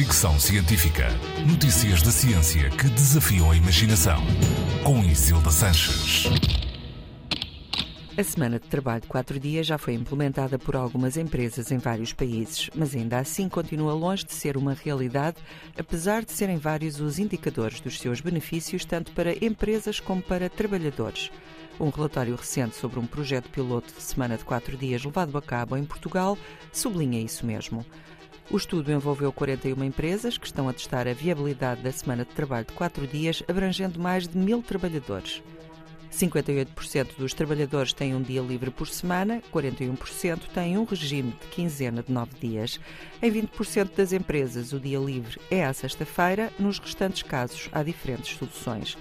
Fricção Científica. Notícias da ciência que desafiam a imaginação. Com Isilda Sanches. A semana de trabalho de 4 dias já foi implementada por algumas empresas em vários países, mas ainda assim continua longe de ser uma realidade, apesar de serem vários os indicadores dos seus benefícios, tanto para empresas como para trabalhadores. Um relatório recente sobre um projeto piloto de semana de 4 dias levado a cabo em Portugal sublinha isso mesmo. O estudo envolveu 41 empresas que estão a testar a viabilidade da semana de trabalho de 4 dias, abrangendo mais de 1.000 trabalhadores. 58% dos trabalhadores têm um dia livre por semana, 41% têm um regime de quinzena de 9 dias. Em 20% das empresas, o dia livre é à sexta-feira, nos restantes casos há diferentes soluções.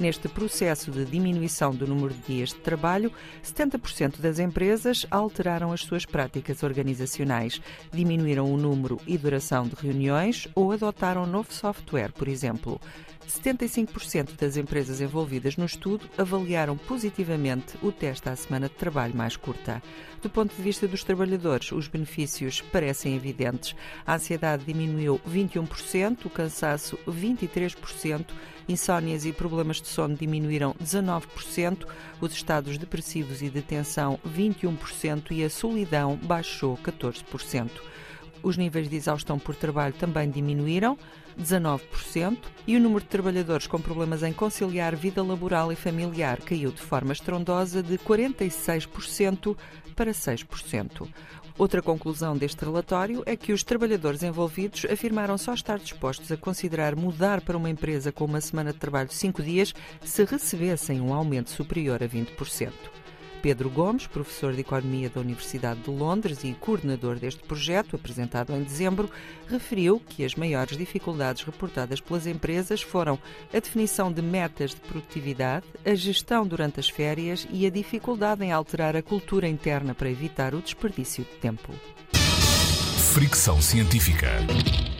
Neste processo de diminuição do número de dias de trabalho, 70% das empresas alteraram as suas práticas organizacionais, diminuíram o número e duração de reuniões ou adotaram novo software, por exemplo. 75% das empresas envolvidas no estudo avaliaram positivamente o teste à semana de trabalho mais curta. Do ponto de vista dos trabalhadores, os benefícios parecem evidentes. A ansiedade diminuiu 21%, o cansaço 23%, insónias e problemas de sono diminuíram 19%, os estados depressivos e de tensão 21% e a solidão baixou 14%. Os níveis de exaustão por trabalho também diminuíram, 19%, e o número de trabalhadores com problemas em conciliar vida laboral e familiar caiu de forma estrondosa de 46% para 6%. Outra conclusão deste relatório é que os trabalhadores envolvidos afirmaram só estar dispostos a considerar mudar para uma empresa com uma semana de trabalho de 5 dias se recebessem um aumento superior a 20%. Pedro Gomes, professor de Economia da Universidade de Londres e coordenador deste projeto, apresentado em dezembro, referiu que as maiores dificuldades reportadas pelas empresas foram a definição de metas de produtividade, a gestão durante as férias e a dificuldade em alterar a cultura interna para evitar o desperdício de tempo. Fricção Científica.